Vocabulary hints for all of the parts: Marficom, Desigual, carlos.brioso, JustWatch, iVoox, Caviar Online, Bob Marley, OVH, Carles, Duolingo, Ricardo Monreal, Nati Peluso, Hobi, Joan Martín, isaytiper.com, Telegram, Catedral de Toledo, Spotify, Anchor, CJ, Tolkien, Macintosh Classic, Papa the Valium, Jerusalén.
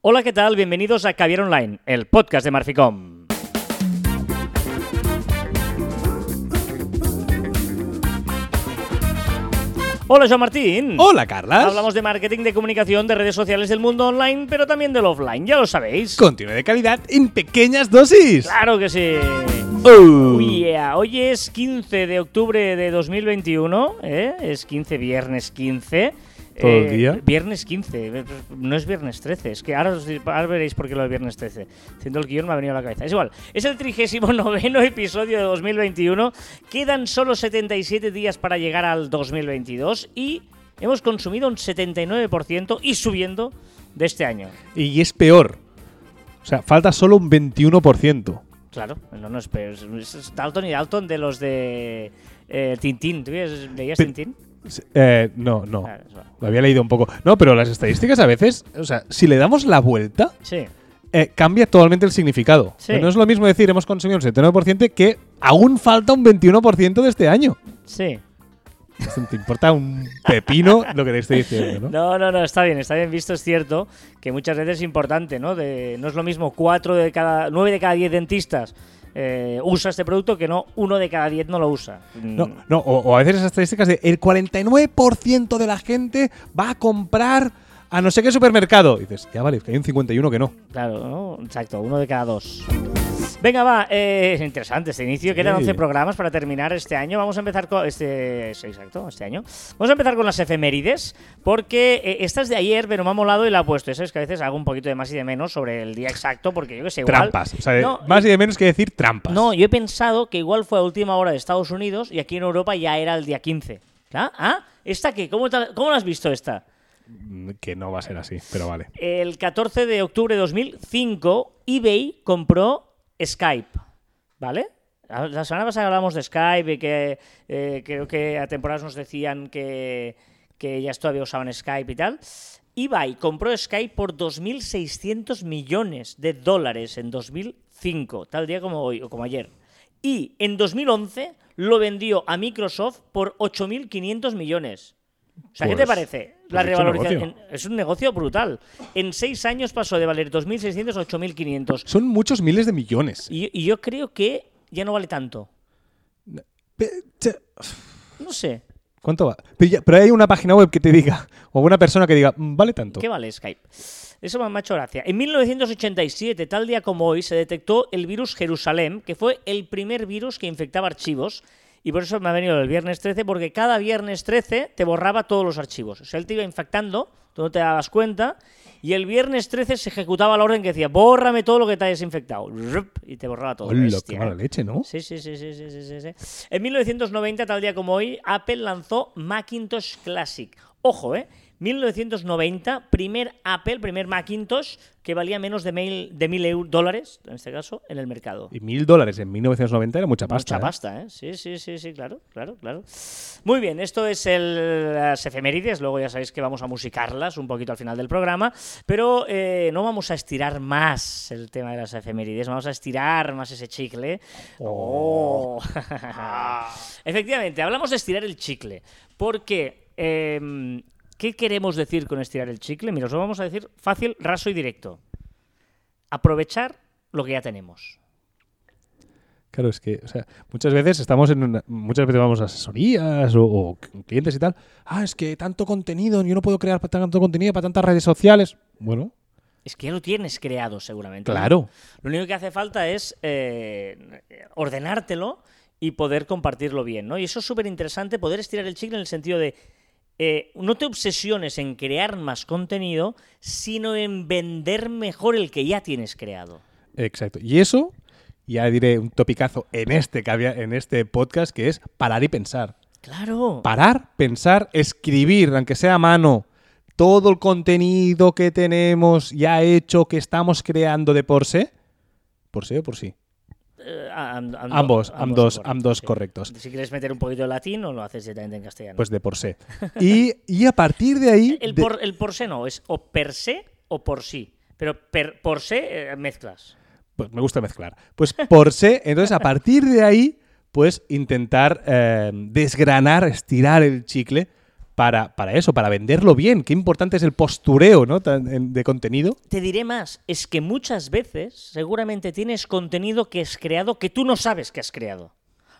Hola, ¿qué tal? Bienvenidos a Caviar Online, el podcast de Marficom. Hola, Joan Martín. Hola, Carles. Hablamos de marketing, de comunicación, de redes sociales, del mundo online, pero también del offline, ya lo sabéis. Contenido de calidad en pequeñas dosis. ¡Claro que sí! Oh. Yeah. Hoy es 15 de octubre de 2021, ¿eh? Es 15, viernes 15. ¿Todo el día? Viernes 15, no es viernes 13, es que ahora veréis por qué lo de viernes 13. Siendo el guión me ha venido a la cabeza, es igual. Es el 39º episodio de 2021, quedan solo 77 días para llegar al 2022 y hemos consumido un 79% y subiendo de este año. Y es peor, o sea, falta solo un 21%. Claro, no es peor, es Dalton y Dalton de los de Tintín, ¿tú veías Tintín? No, claro, lo había leído un poco. No, pero las estadísticas a veces, o sea, si le damos la vuelta, sí. Cambia totalmente el significado. Sí. No es lo mismo decir hemos conseguido un 79% que aún falta un 21% de este año. Sí. Te importa un pepino lo que te estoy diciendo, ¿no? No, está bien visto, es cierto que muchas veces es importante, ¿no? No es lo mismo 9 de cada 10 dentistas. Usa este producto que no, 1 de cada 10 no lo usa. O a veces esas estadísticas de el 49% de la gente va a comprar a no sé qué supermercado. Y dices, ya vale, es que hay un 51 que no. Claro, ¿no? Exacto, 1 de cada 2. Venga, va, es interesante este inicio. Quedan 11 programas para terminar este año. Vamos a empezar con... este año. Vamos a empezar con las efemérides, porque esta es de ayer, pero me ha molado y la he puesto. Sabes que a veces hago un poquito de más y de menos sobre el día exacto, porque yo que sé, igual... Trampas. O sea, no, más y de menos que decir trampas. No, yo he pensado que igual fue a última hora de Estados Unidos y aquí en Europa ya era el día 15. ¿Ah? ¿Esta qué? ¿Cómo la has visto esta? Que no va a ser así, pero vale. El 14 de octubre de 2005, eBay compró... Skype, ¿vale? La semana pasada hablábamos de Skype y que creo que a temporadas nos decían que ya todavía usaban Skype y tal. eBay compró Skype por 2.600 millones de dólares en 2005, tal día como hoy o como ayer. Y en 2011 lo vendió a Microsoft por 8.500 millones. O sea, pues, ¿qué te parece? La revalorización es un negocio brutal. En 6 años pasó de valer 2.600 a 8.500. Son muchos miles de millones. Y yo creo que ya no vale tanto. No sé. ¿Cuánto va? Pero hay una página web que te diga, o una persona que diga, vale tanto. ¿Qué vale Skype? Eso me ha hecho gracia. En 1987, tal día como hoy, se detectó el virus Jerusalén, que fue el primer virus que infectaba archivos. Y por eso me ha venido el viernes 13, porque cada viernes 13 te borraba todos los archivos. O sea, él te iba infectando, tú no te dabas cuenta, y el viernes 13 se ejecutaba la orden que decía, bórrame todo lo que te hayas infectado. Y te borraba todo. ¡Hola, qué mala leche!, ¿no? Sí. En 1990, tal día como hoy, Apple lanzó Macintosh Classic. Ojo, 1990, primer Macintosh que valía menos de $1.000, en este caso, en el mercado. Y $1.000 en 1990 era mucha pasta. Mucha pasta, ¿eh? Sí, claro. Muy bien, esto es las efemérides. Luego ya sabéis que vamos a musicarlas un poquito al final del programa, pero no vamos a estirar más el tema de las efemérides. Vamos a estirar más ese chicle. Oh. Efectivamente, hablamos de estirar el chicle, porque... ¿qué queremos decir con estirar el chicle? Mira, os lo vamos a decir fácil, raso y directo. Aprovechar lo que ya tenemos. Claro, es que, o sea, muchas veces estamos muchas veces vamos a asesorías o clientes y tal. Es que tanto contenido, yo no puedo crear tanto contenido para tantas redes sociales. Bueno. Es que ya lo tienes creado, seguramente. Claro. ¿No? Lo único que hace falta es ordenártelo y poder compartirlo bien, ¿no? Y eso es súper interesante, poder estirar el chicle en el sentido de... no te obsesiones en crear más contenido, sino en vender mejor el que ya tienes creado. Exacto. Y eso, ya diré un topicazo en este podcast, que es parar y pensar. Claro. Parar, pensar, escribir, aunque sea a mano, todo el contenido que tenemos ya hecho, que estamos creando de por sí. ¿Por sí o por sí? Ambos correctos. Si quieres meter un poquito de latín o lo haces directamente en castellano. Pues de por sé. Y a partir de ahí... El por sé no, es o per sé o por sí. Pero por sé mezclas. Pues me gusta mezclar. Pues por sé, entonces a partir de ahí, pues intentar desgranar, estirar el chicle para eso, para venderlo bien. Qué importante es el postureo, ¿no?, de contenido. Te diré más, es que muchas veces seguramente tienes contenido que has creado que tú no sabes que has creado.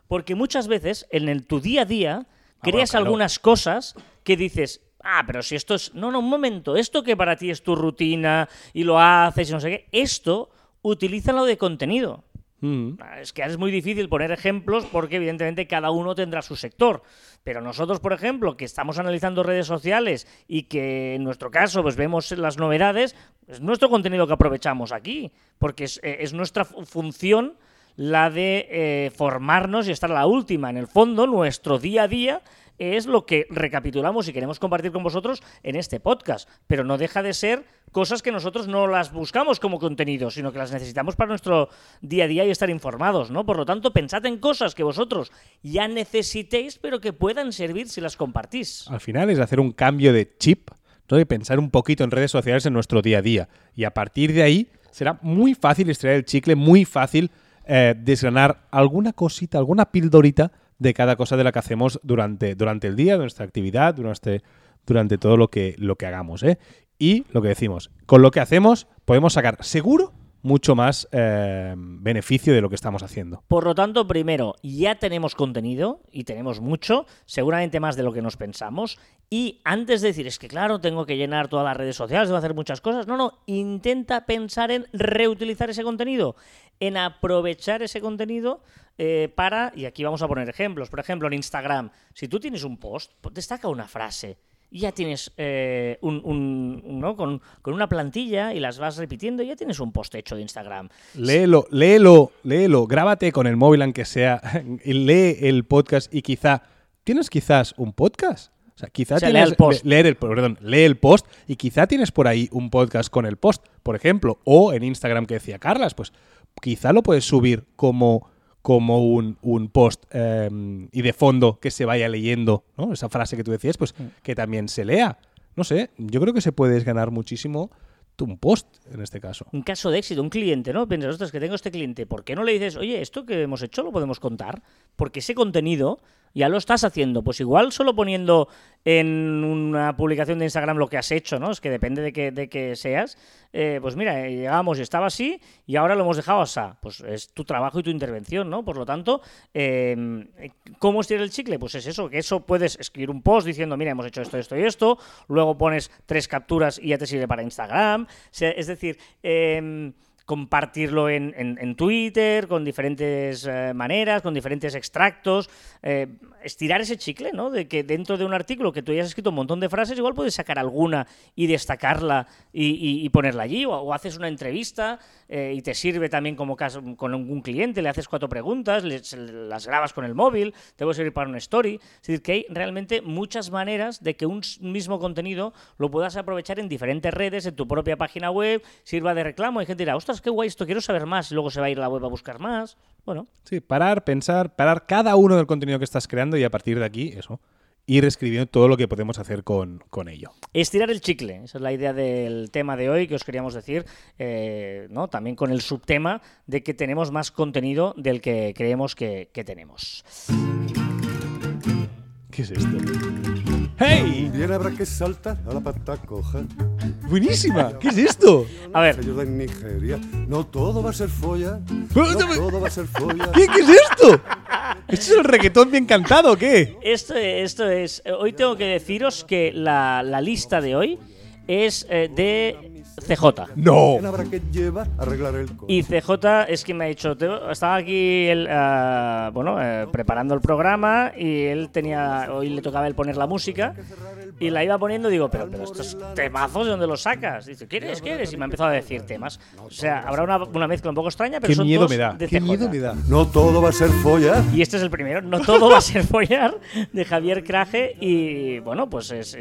Porque muchas veces en tu día a día creas algunas cosas que dices... Ah, pero si esto es... No, un momento. Esto que para ti es tu rutina y lo haces y no sé qué, esto utilízalo de contenido. Mm. Es que es muy difícil poner ejemplos porque evidentemente cada uno tendrá su sector. Pero nosotros, por ejemplo, que estamos analizando redes sociales y que en nuestro caso pues vemos las novedades, es nuestro contenido que aprovechamos aquí. Porque es nuestra función la de formarnos y estar a la última. En el fondo, nuestro día a día... es lo que recapitulamos y queremos compartir con vosotros en este podcast, pero no deja de ser cosas que nosotros no las buscamos como contenido, sino que las necesitamos para nuestro día a día y estar informados, ¿no? Por lo tanto, pensad en cosas que vosotros ya necesitéis, pero que puedan servir si las compartís. Al final es hacer un cambio de chip, ¿no?, de pensar un poquito en redes sociales en nuestro día a día. Y a partir de ahí será muy fácil estirar el chicle, muy fácil desgranar alguna cosita, alguna pildorita de cada cosa de la que hacemos durante el día, de nuestra actividad, durante todo lo que hagamos, ¿eh? Y lo que decimos, con lo que hacemos podemos sacar seguro mucho más beneficio de lo que estamos haciendo. Por lo tanto, primero, ya tenemos contenido y tenemos mucho, seguramente más de lo que nos pensamos, y antes de decir, es que claro, tengo que llenar todas las redes sociales, debo hacer muchas cosas, no, intenta pensar en reutilizar ese contenido, en aprovechar ese contenido para, y aquí vamos a poner ejemplos, por ejemplo, en Instagram, si tú tienes un post, destaca una frase, ya tienes ¿no?, con una plantilla y las vas repitiendo, ya tienes un post hecho de Instagram. Léelo, grábate con el móvil aunque sea, y lee el podcast y quizás un podcast. O sea, lee el post y quizá tienes por ahí un podcast con el post, por ejemplo, o en Instagram que decía Carles, pues quizá lo puedes subir como un post y de fondo que se vaya leyendo, ¿no? Esa frase que tú decías, pues que también se lea. No sé, yo creo que se puede ganar muchísimo un post, en este caso. Un caso de éxito, un cliente, ¿no? Piensas, ostras, que tengo este cliente, ¿por qué no le dices, oye, esto que hemos hecho lo podemos contar? Porque ese contenido ya lo estás haciendo. Pues igual solo poniendo en una publicación de Instagram lo que has hecho, ¿no? Es que depende de que seas. Pues mira, llegamos y estaba así y ahora lo hemos dejado así. Pues es tu trabajo y tu intervención, ¿no? Por lo tanto, ¿cómo estirar el chicle? Pues es eso, que eso puedes escribir un post diciendo, mira, hemos hecho esto, esto y esto. Luego pones 3 capturas y ya te sirve para Instagram. Es decir, compartirlo en Twitter, con diferentes maneras, con diferentes extractos, estirar ese chicle, ¿no? De que dentro de un artículo que tú hayas escrito un montón de frases, igual puedes sacar alguna y destacarla y ponerla allí, o haces una entrevista y te sirve también como caso, con un cliente, le haces 4 preguntas, las grabas con el móvil, te puede servir para una story. Es decir, que hay realmente muchas maneras de que un mismo contenido lo puedas aprovechar en diferentes redes, en tu propia página web, sirva de reclamo, hay gente que dirá, ostras, qué guay esto, quiero saber más, y luego se va a ir a la web a buscar más. Bueno. Sí, parar cada uno del contenido que estás creando y a partir de aquí, eso, ir escribiendo todo lo que podemos hacer con ello. Estirar el chicle, esa es la idea del tema de hoy que os queríamos decir, ¿no? También con el subtema de que tenemos más contenido del que creemos que tenemos. ¿Qué es esto? ¡Hey! Bien habrá que saltar a la pata coja. ¡Buenísima! ¿Qué es esto? A ver. Ayuda en Nigeria. No todo va a ser folla. ¿Qué es esto? ¿Esto es el reggaetón bien cantado o qué? Esto es... Hoy tengo que deciros que la lista de hoy es de CJ. ¡No! Y CJ es quien me ha dicho... Estaba aquí él, preparando el programa y él tenía... Hoy le tocaba él poner la música y la iba poniendo. Digo, pero estos temazos, ¿de dónde los sacas? Dice, ¿quieres? Y me ha empezado a decir temas. O sea, habrá una mezcla un poco extraña, pero son todos de CJ. ¡Qué miedo me da! No todo va a ser follar. Y este es el primero. No todo va a ser follar, de Javier Craje. Y, bueno, pues es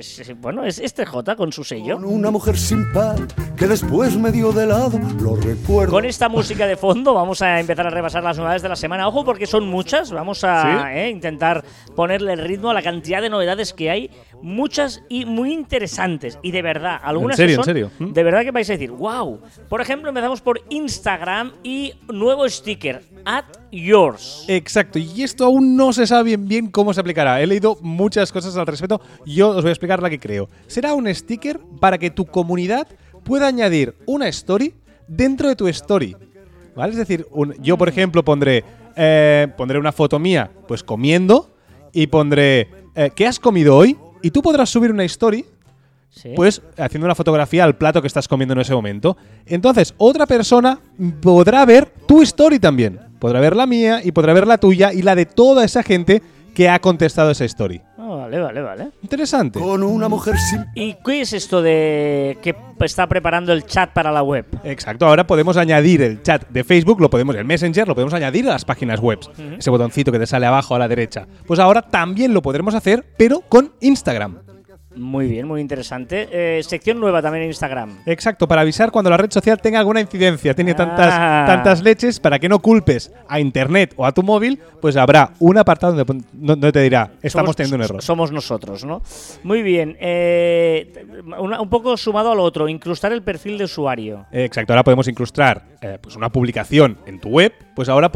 CJ con su sello. Con una mujer sin par que después me dio de lado, lo recuerdo. Con esta música de fondo vamos a empezar a repasar las novedades de la semana. Ojo, porque son muchas. Vamos a intentar ponerle el ritmo a la cantidad de novedades que hay. Muchas y muy interesantes. Y de verdad, algunas que son... ¿En serio? De verdad que vais a decir, wow. Por ejemplo, empezamos por Instagram y nuevo sticker. at yours. Exacto, y esto aún no se sabe bien cómo se aplicará. He leído muchas cosas al respecto, yo os voy a explicar la que creo. Será un sticker para que tu comunidad pueda añadir una story dentro de tu story, ¿vale? Es decir, yo por ejemplo pondré una foto mía pues comiendo y pondré ¿qué has comido hoy? Y tú podrás subir una story, ¿sí?, pues haciendo una fotografía al plato que estás comiendo en ese momento. Entonces otra persona podrá ver tu story también, podrá ver la mía y podrá ver la tuya y la de toda esa gente que ha contestado esa story. Vale. Interesante. Con una mujer sin... ¿Y qué es esto de que está preparando el chat para la web? Exacto, ahora podemos añadir el chat de Facebook, el Messenger, lo podemos añadir a las páginas web. Uh-huh. Ese botoncito que te sale abajo a la derecha. Pues ahora también lo podremos hacer, pero con Instagram. Muy bien, muy interesante. Sección nueva también en Instagram. Exacto, para avisar cuando la red social tenga alguna incidencia. Tiene tantas leches, para que no culpes a Internet o a tu móvil, pues habrá un apartado donde te dirá, estamos teniendo un error. Somos nosotros, ¿no? Muy bien. Un poco sumado al otro, incrustar el perfil de usuario. Exacto, ahora podemos incrustar pues una publicación en tu web, pues ahora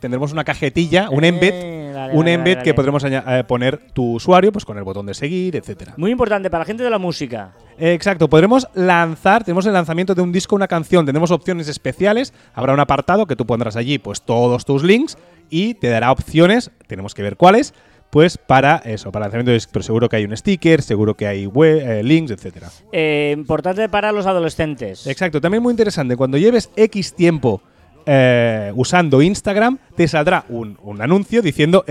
tendremos una cajetilla, un embed, que podremos poner tu usuario pues con el botón de seguir, etcétera. Muy importante para la gente de la música. Exacto, podremos tenemos el lanzamiento de un disco, una canción, tenemos opciones especiales, habrá un apartado que tú pondrás allí pues todos tus links y te dará opciones, tenemos que ver cuáles, pues para eso, para el lanzamiento de disco, pero seguro que hay un sticker, seguro que hay web, links, etcétera. Importante para los adolescentes. Exacto, también muy interesante, cuando lleves X tiempo usando Instagram, te saldrá un anuncio diciendo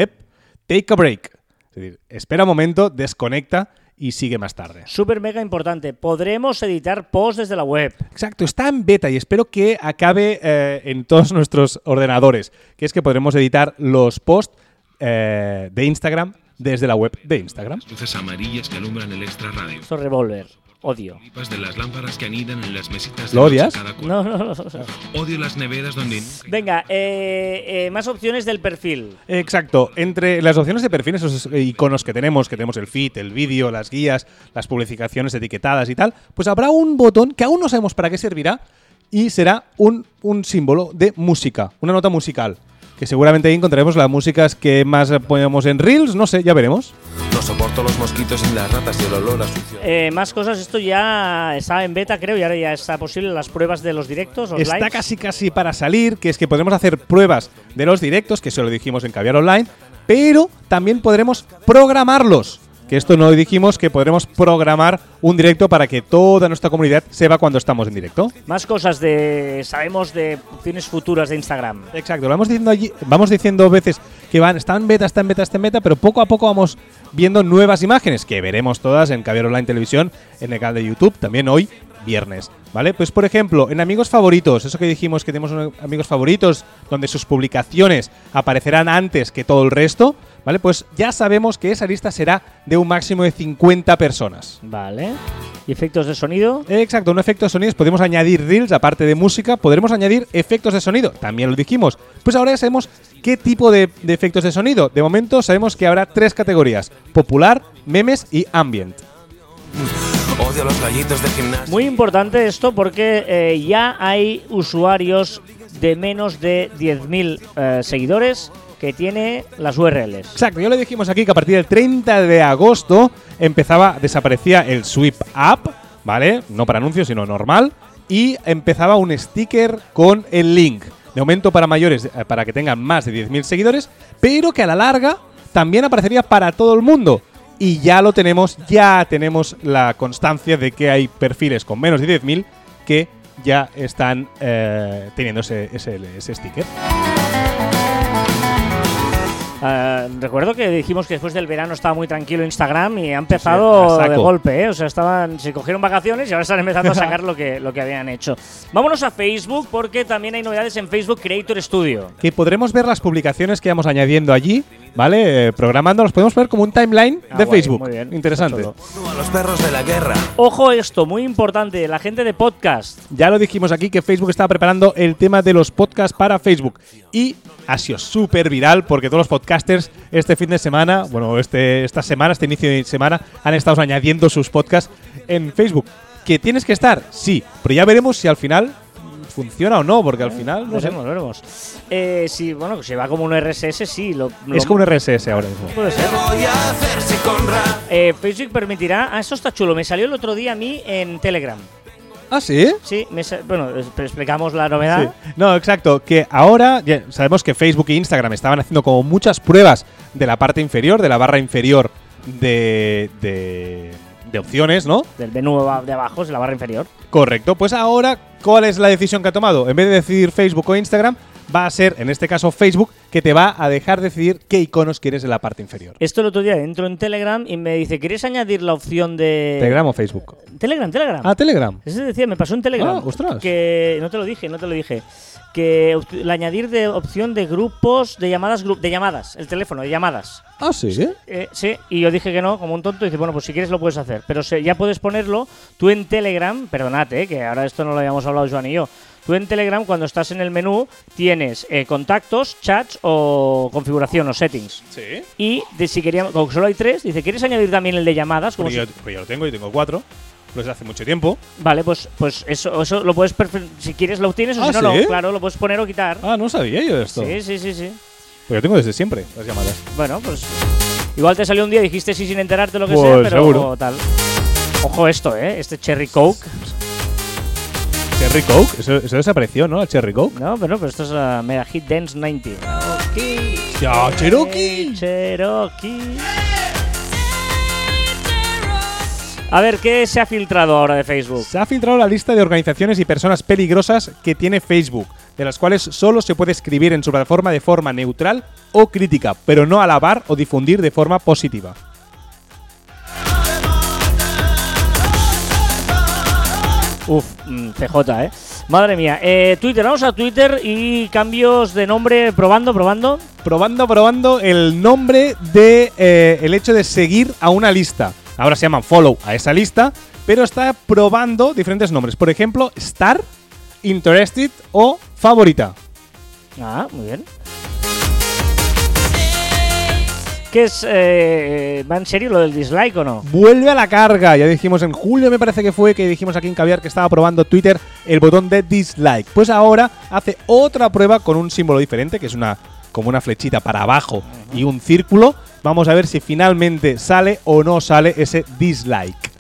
take a break, es decir, espera un momento, desconecta y sigue más tarde. Súper mega importante. Podremos editar posts desde la web. Exacto. Está en beta y espero que acabe en todos nuestros ordenadores. Que es que podremos editar los posts de Instagram desde la web de Instagram. Luces amarillas que alumbran el extra radio. Eso Revolver. Odio. De las lámparas que anidan en las mesitas. ¿Lo odias? No. Odio las neveras donde... Venga, más opciones del perfil. Exacto. Entre las opciones de perfil, esos iconos que tenemos el feed, el vídeo, las guías, las publicaciones etiquetadas y tal, pues habrá un botón que aún no sabemos para qué servirá y será un símbolo de música, una nota musical. Que seguramente ahí encontraremos las músicas que más ponemos en Reels, no sé, ya veremos. No soporto los mosquitos y las ratas y el olor a sucio. Más cosas, esto ya está en beta, creo, y ahora ya está posible las pruebas de los directos online. Está casi para salir, que es que podremos hacer pruebas de los directos, que se lo dijimos en Caviar Online, pero también podremos programarlos. Que esto no dijimos, que podremos programar un directo para que toda nuestra comunidad sepa cuando estamos en directo. Más cosas sabemos de opciones futuras de Instagram. Exacto, lo vamos diciendo allí, vamos diciendo veces que está en beta, pero poco a poco vamos viendo nuevas imágenes que veremos todas en Caviar Online Televisión, en el canal de YouTube, también hoy viernes, ¿vale? Pues por ejemplo, en amigos favoritos, eso que dijimos que tenemos amigos favoritos donde sus publicaciones aparecerán antes que todo el resto, ¿vale? Pues ya sabemos que esa lista será de un máximo de 50 personas. Vale. ¿Y efectos de sonido? Exacto, un efecto de sonido. Podemos añadir reels, aparte de música, podremos añadir efectos de sonido. También lo dijimos. Pues ahora ya sabemos qué tipo de efectos de sonido. De momento sabemos que habrá 3 categorías. Popular, memes y ambient. Odio los gallitos de gimnasio. Muy importante esto porque ya hay usuarios de menos de 10.000 seguidores que tiene las URLs. Exacto, ya lo dijimos aquí que a partir del 30 de agosto desaparecía el sweep up, ¿vale? No para anuncios, sino normal. Y empezaba un sticker con el link. De momento para mayores, para que tengan más de 10.000 seguidores, pero que a la larga también aparecería para todo el mundo. Y ya lo tenemos, ya tenemos la constancia de que hay perfiles con menos de 10.000 que ya están teniendo ese sticker. Recuerdo que dijimos que después del verano estaba muy tranquilo Instagram y ha empezado de golpe, ¿eh? O sea, se cogieron vacaciones y ahora están empezando a sacar lo que habían hecho. Vámonos a Facebook porque también hay novedades en Facebook Creator Studio. Que podremos ver las publicaciones que vamos añadiendo allí, ¿vale? Programando, los podemos ver como un timeline de Facebook. Muy bien. Interesante. A los perros de la guerra. Ojo esto, muy importante, la gente de podcast. Ya lo dijimos aquí que Facebook estaba preparando el tema de los podcasts para Facebook y ha sido súper viral porque todos los podcasters este fin de semana, bueno, este inicio de semana, han estado añadiendo sus podcasts en Facebook. ¿Que tienes que estar? Sí, pero ya veremos si al final funciona o no, porque al final no veremos, sí, bueno, si va como un RSS, sí. Es como un RSS ahora mismo. Puede ser. Facebook permitirá... Ah, eso está chulo. Me salió el otro día a mí en Telegram. ¿Ah, sí? Sí, bueno, explicamos la novedad. Sí. No, exacto, que ahora ya sabemos que Facebook e Instagram estaban haciendo como muchas pruebas de la parte inferior, de la barra inferior de opciones, ¿no? Del menú de abajo, es la barra inferior. Correcto, pues ahora, ¿cuál es la decisión que ha tomado? En vez de decidir Facebook o Instagram, va a ser, en este caso, Facebook, que te va a dejar decidir qué iconos quieres en la parte inferior. Esto el otro día entro en Telegram y me dice, ¿quieres añadir la opción de...? ¿Telegram o Facebook? Telegram. Ah, Telegram. Eso decía, me pasó en Telegram. Ah, ostras. Que no te lo dije. Que la añadir de opción de grupos, de llamadas, el teléfono, de llamadas. Ah, ¿sí? Sí, y yo dije que no, como un tonto, y dice, bueno, pues si quieres lo puedes hacer. Pero ya puedes ponerlo tú en Telegram, perdonad, que ahora esto no lo habíamos hablado Joan y yo. Tú en Telegram, cuando estás en el menú, tienes contactos, chats o configuración o settings. Sí. Y si queríamos, como solo hay 3, dice, ¿quieres añadir también el de llamadas? Como yo lo tengo, yo tengo 4. Lo hice hace mucho tiempo. Vale, pues eso lo puedes... Si quieres lo obtienes o si no, ¿sí? No, claro, lo puedes poner o quitar. Ah, no sabía yo esto. Sí. Pues yo tengo desde siempre las llamadas. Bueno, pues... Igual te salió un día y dijiste sí sin enterarte lo que pues, sea, pero seguro. Tal. Ojo esto, este Cherry Coke... Cherry Coke, eso desapareció, ¿no? El Cherry Coke. No, pero esto es la Mega Hit Dance 90. ¡Ya, Cherokee! A ver, ¿qué se ha filtrado ahora de Facebook? Se ha filtrado la lista de organizaciones y personas peligrosas que tiene Facebook, de las cuales solo se puede escribir en su plataforma de forma neutral o crítica, pero no alabar o difundir de forma positiva. Uf, CJ, Madre mía. Twitter, vamos a Twitter y cambios de nombre probando. Probando el nombre de el hecho de seguir a una lista. Ahora se llaman follow a esa lista, pero está probando diferentes nombres. Por ejemplo, Star, Interested o Favorita. Ah, muy bien. ¿Qué es? ¿Va en serio lo del dislike o no? Vuelve a la carga. Ya dijimos en julio, me parece que fue, que dijimos aquí en Caviar que estaba probando Twitter el botón de dislike. Pues ahora hace otra prueba con un símbolo diferente, que es como una flechita para abajo y un círculo. Vamos a ver si finalmente sale o no sale ese dislike.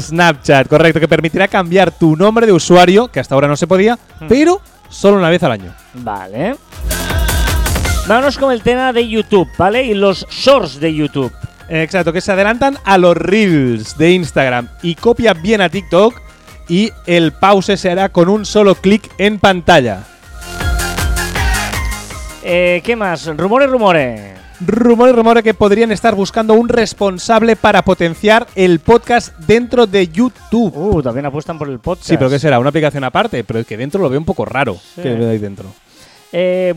Snapchat, correcto, que permitirá cambiar tu nombre de usuario, que hasta ahora no se podía, pero solo una vez al año. Vale. Vámonos con el tema de YouTube, ¿vale? Y los shorts de YouTube. Exacto, que se adelantan a los reels de Instagram y copia bien a TikTok, y el pause se hará con un solo clic en pantalla. ¿Qué más? Rumores que podrían estar buscando un responsable para potenciar el podcast dentro de YouTube. También apuestan por el podcast. Sí, pero ¿qué será? Una aplicación aparte, pero es que dentro lo veo un poco raro. Sí. Que lo hay dentro.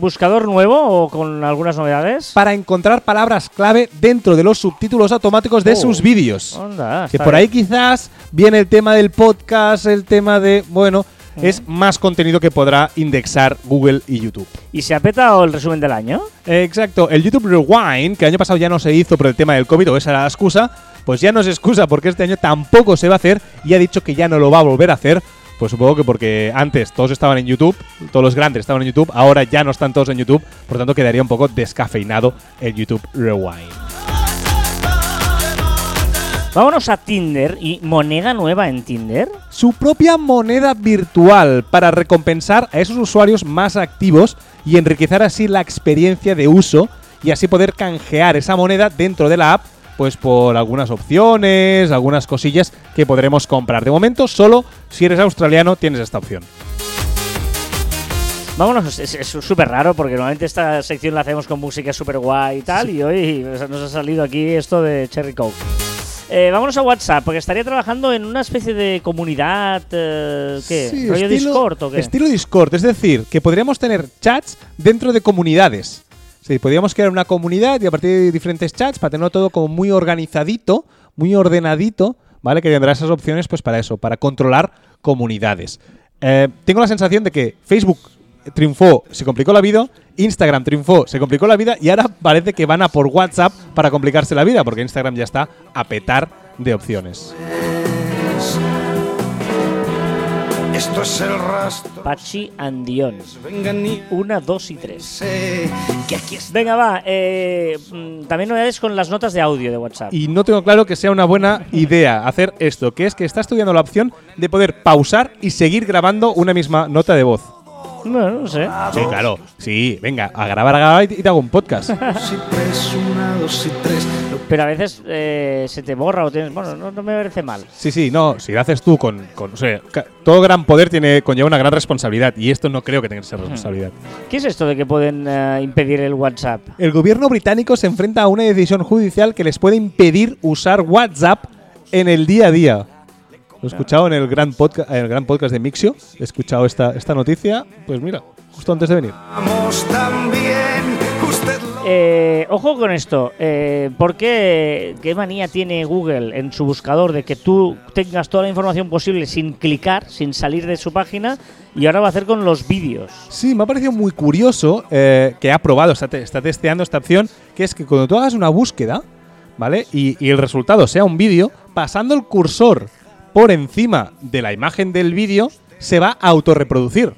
¿Buscador nuevo o con algunas novedades? Para encontrar palabras clave dentro de los subtítulos automáticos de sus vídeos. Que por ahí quizás viene el tema del podcast, el tema de... Bueno, es más contenido que podrá indexar Google y YouTube. ¿Y se ha petado el resumen del año? Exacto. El YouTube Rewind, que el año pasado ya no se hizo por el tema del COVID, o esa era la excusa, pues ya no es excusa porque este año tampoco se va a hacer y ha dicho que ya no lo va a volver a hacer. Pues supongo que porque antes todos estaban en YouTube, todos los grandes estaban en YouTube, ahora ya no están todos en YouTube, por tanto quedaría un poco descafeinado el YouTube Rewind. Vámonos a Tinder y moneda nueva en Tinder. Su propia moneda virtual para recompensar a esos usuarios más activos y enriquecer así la experiencia de uso y así poder canjear esa moneda dentro de la app, pues por algunas opciones, algunas cosillas que podremos comprar. De momento, solo si eres australiano tienes esta opción. Vámonos, es súper raro porque normalmente esta sección la hacemos con música súper guay y tal, sí. Y hoy nos ha salido aquí esto de Cherry Coke. Vámonos a WhatsApp, porque estaría trabajando en una especie de comunidad, sí, ¿rollo Discord o qué? Estilo Discord, es decir, que podríamos tener chats dentro de comunidades. Sí, podríamos crear una comunidad y a partir de diferentes chats para tenerlo todo como muy organizadito, muy ordenadito, ¿vale? Que tendrá esas opciones pues para eso, para controlar comunidades. Tengo la sensación de que Facebook triunfó, se complicó la vida Instagram triunfó, se complicó la vida y ahora parece que van a por WhatsApp para complicarse la vida, porque Instagram ya está a petar de opciones. Esto es el rastro. Pachi Andión. 1, 2 y 3. Venga, va. También novedades con las notas de audio de WhatsApp. Y no tengo claro que sea una buena idea hacer esto, que es que está estudiando la opción de poder pausar y seguir grabando una misma nota de voz. No, no sé. Sí, claro. Sí, venga, a grabar y te hago un podcast. 1, 2 y 3. Pero a veces se te borra o tienes… Bueno, no me parece mal. Sí, sí, no. Si lo haces tú con o sea, todo gran poder conlleva una gran responsabilidad y esto no creo que tenga esa responsabilidad. ¿Qué es esto de que pueden impedir el WhatsApp? El gobierno británico se enfrenta a una decisión judicial que les puede impedir usar WhatsApp en el día a día. Lo he escuchado en el gran podcast de Mixio. He escuchado esta noticia. Pues mira, justo antes de venir. Vamos también. Ojo con esto, porque qué manía tiene Google en su buscador de que tú tengas toda la información posible sin clicar, sin salir de su página, y ahora va a hacer con los vídeos. Sí, me ha parecido muy curioso que ha probado, está testeando esta opción, que es que cuando tú hagas una búsqueda, ¿vale? Y el resultado sea un vídeo, pasando el cursor por encima de la imagen del vídeo, se va a autorreproducir.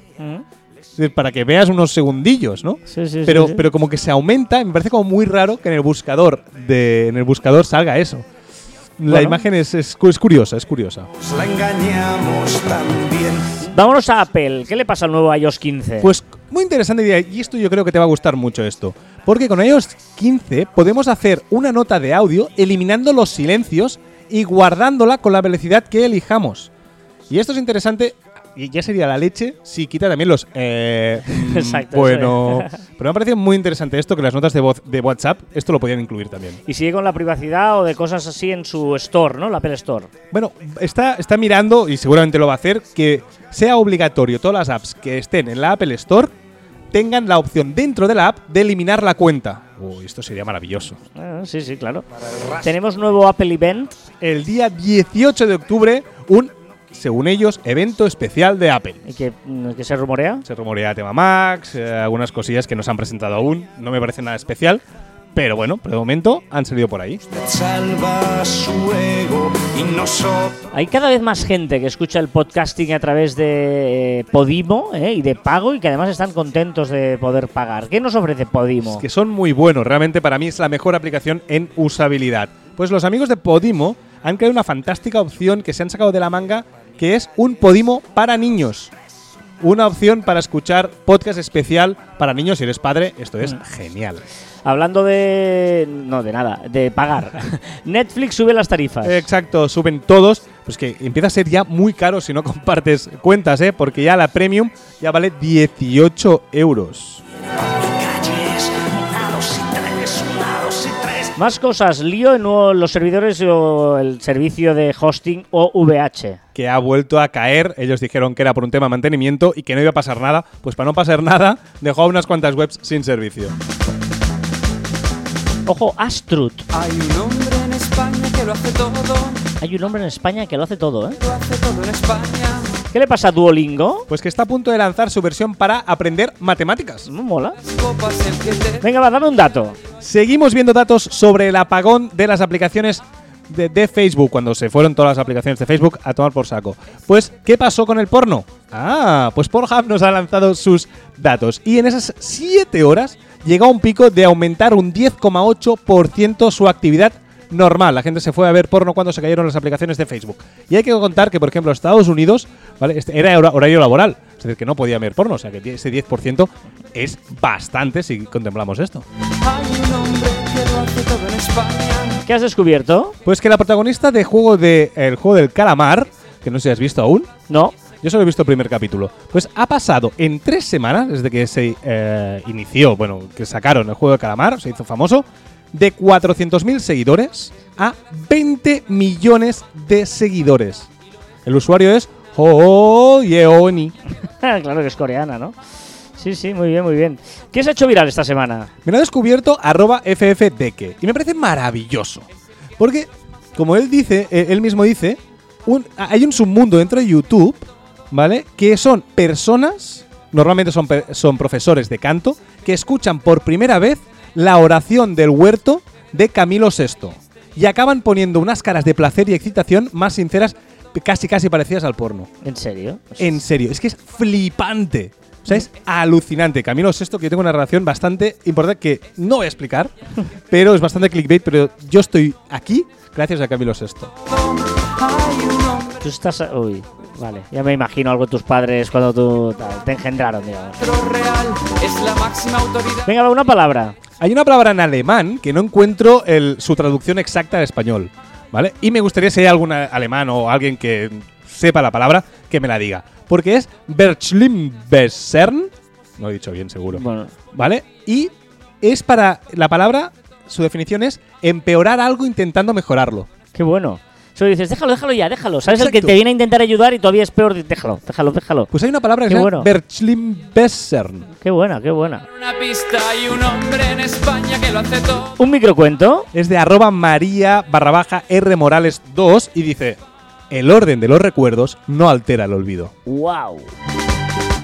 Para que veas unos segundillos, ¿no? Sí, pero, sí. Pero como que se aumenta, me parece como muy raro que en el buscador salga eso. Bueno. La imagen es curiosa, es curiosa. La engañamos también. Vámonos a Apple. ¿Qué le pasa al nuevo iOS 15? Pues muy interesante idea, y esto yo creo que te va a gustar mucho esto. Porque con iOS 15 podemos hacer una nota de audio eliminando los silencios y guardándola con la velocidad que elijamos. Y esto es interesante. Y ya sería la leche si quita también los… Exacto. Bueno, pero me ha parecido muy interesante esto, que las notas de voz de WhatsApp, esto lo podían incluir también. Y sigue con la privacidad o de cosas así en su store, ¿no? La Apple Store. Bueno, está mirando, y seguramente lo va a hacer, que sea obligatorio todas las apps que estén en la Apple Store tengan la opción dentro de la app de eliminar la cuenta. Uy, esto sería maravilloso. Sí, claro. Tenemos nuevo Apple Event. El día 18 de octubre, según ellos, evento especial de Apple. ¿Y que se rumorea? Se rumorea tema Max, algunas cosillas que nos han presentado aún. No me parece nada especial, pero bueno, por el momento han salido por ahí. Hay cada vez más gente que escucha el podcasting a través de Podimo y de pago, y que además están contentos de poder pagar. ¿Qué nos ofrece Podimo? Es que son muy buenos. Realmente para mí es la mejor aplicación en usabilidad. Pues los amigos de Podimo han creado una fantástica opción que se han sacado de la manga, que es un Podimo para niños. Una opción para escuchar podcast especial para niños. Si eres padre, esto es genial. Hablando de… no, de nada, de pagar. Netflix sube las tarifas. Exacto, suben todos. Pues que empieza a ser ya muy caro si no compartes cuentas, porque ya la Premium ya vale 18 euros. Más cosas, lío en los servidores o el servicio de hosting OVH. Que ha vuelto a caer, ellos dijeron que era por un tema de mantenimiento y que no iba a pasar nada. Pues para no pasar nada, dejó unas cuantas webs sin servicio. Ojo, Astrud. Hay un hombre en España que lo hace todo. Hay un hombre en España que lo hace todo, ¿eh? Lo hace todo en España. ¿Qué le pasa a Duolingo? Pues que está a punto de lanzar su versión para aprender matemáticas. Mola. Venga, va, dame un dato. Seguimos viendo datos sobre el apagón de las aplicaciones de Facebook, cuando se fueron todas las aplicaciones de Facebook a tomar por saco. Pues, ¿qué pasó con el porno? Pues Pornhub nos ha lanzado sus datos. Y en esas 7 horas llegó a un pico de aumentar un 10,8% su actividad normal. La gente se fue a ver porno cuando se cayeron las aplicaciones de Facebook. Y hay que contar que, por ejemplo, Estados Unidos, ¿vale? Era horario laboral, es decir, que no podía ver porno. O sea, que ese 10% es bastante si contemplamos esto. ¿Qué has descubierto? Pues que la protagonista del juego del calamar, que no sé si has visto aún. No. Yo solo he visto el primer capítulo. Pues ha pasado en 3 semanas, desde que se inició, bueno, que sacaron el juego del calamar, se hizo famoso, de 400.000 seguidores a 20 millones de seguidores. El usuario es Yeoni. Claro que es coreana, ¿no? Sí, muy bien, muy bien. ¿Qué se ha hecho viral esta semana? Me lo ha descubierto @ffdeke. Y me parece maravilloso. Porque, como él mismo dice, hay un submundo dentro de YouTube, ¿vale? Que son personas, normalmente son profesores de canto, que escuchan por primera vez la oración del huerto de Camilo Sesto y acaban poniendo unas caras de placer y excitación más sinceras, casi parecidas al porno. ¿En serio? En serio, es que es flipante. O sea, es alucinante. Camilo Sesto, que yo tengo una relación bastante importante que no voy a explicar, pero es bastante clickbait, pero yo estoy aquí gracias a Camilo Sesto. Tú estás... Uy, vale. Ya me imagino algo de tus padres cuando tú te engendraron, digamos. Venga, una palabra. Hay una palabra en alemán que no encuentro su traducción exacta al español, ¿vale? Y me gustaría, si hay algún alemán o alguien que sepa la palabra, que me la diga. Porque es Verschlimmbessern. No he dicho bien, seguro. Bueno. ¿Vale? Y es para... La palabra, su definición es empeorar algo intentando mejorarlo. ¡Qué bueno! Tú dices, déjalo ya. ¿Sabes? Exacto. El que te viene a intentar ayudar y todavía es peor. Déjalo. Pues hay una palabra que se llama Verschlimmbessern. Qué buena. Una pista y un hombre en España que lo hace todo. Un microcuento. Es de @maria_rmorales2 y dice: el orden de los recuerdos no altera el olvido. ¡Wow!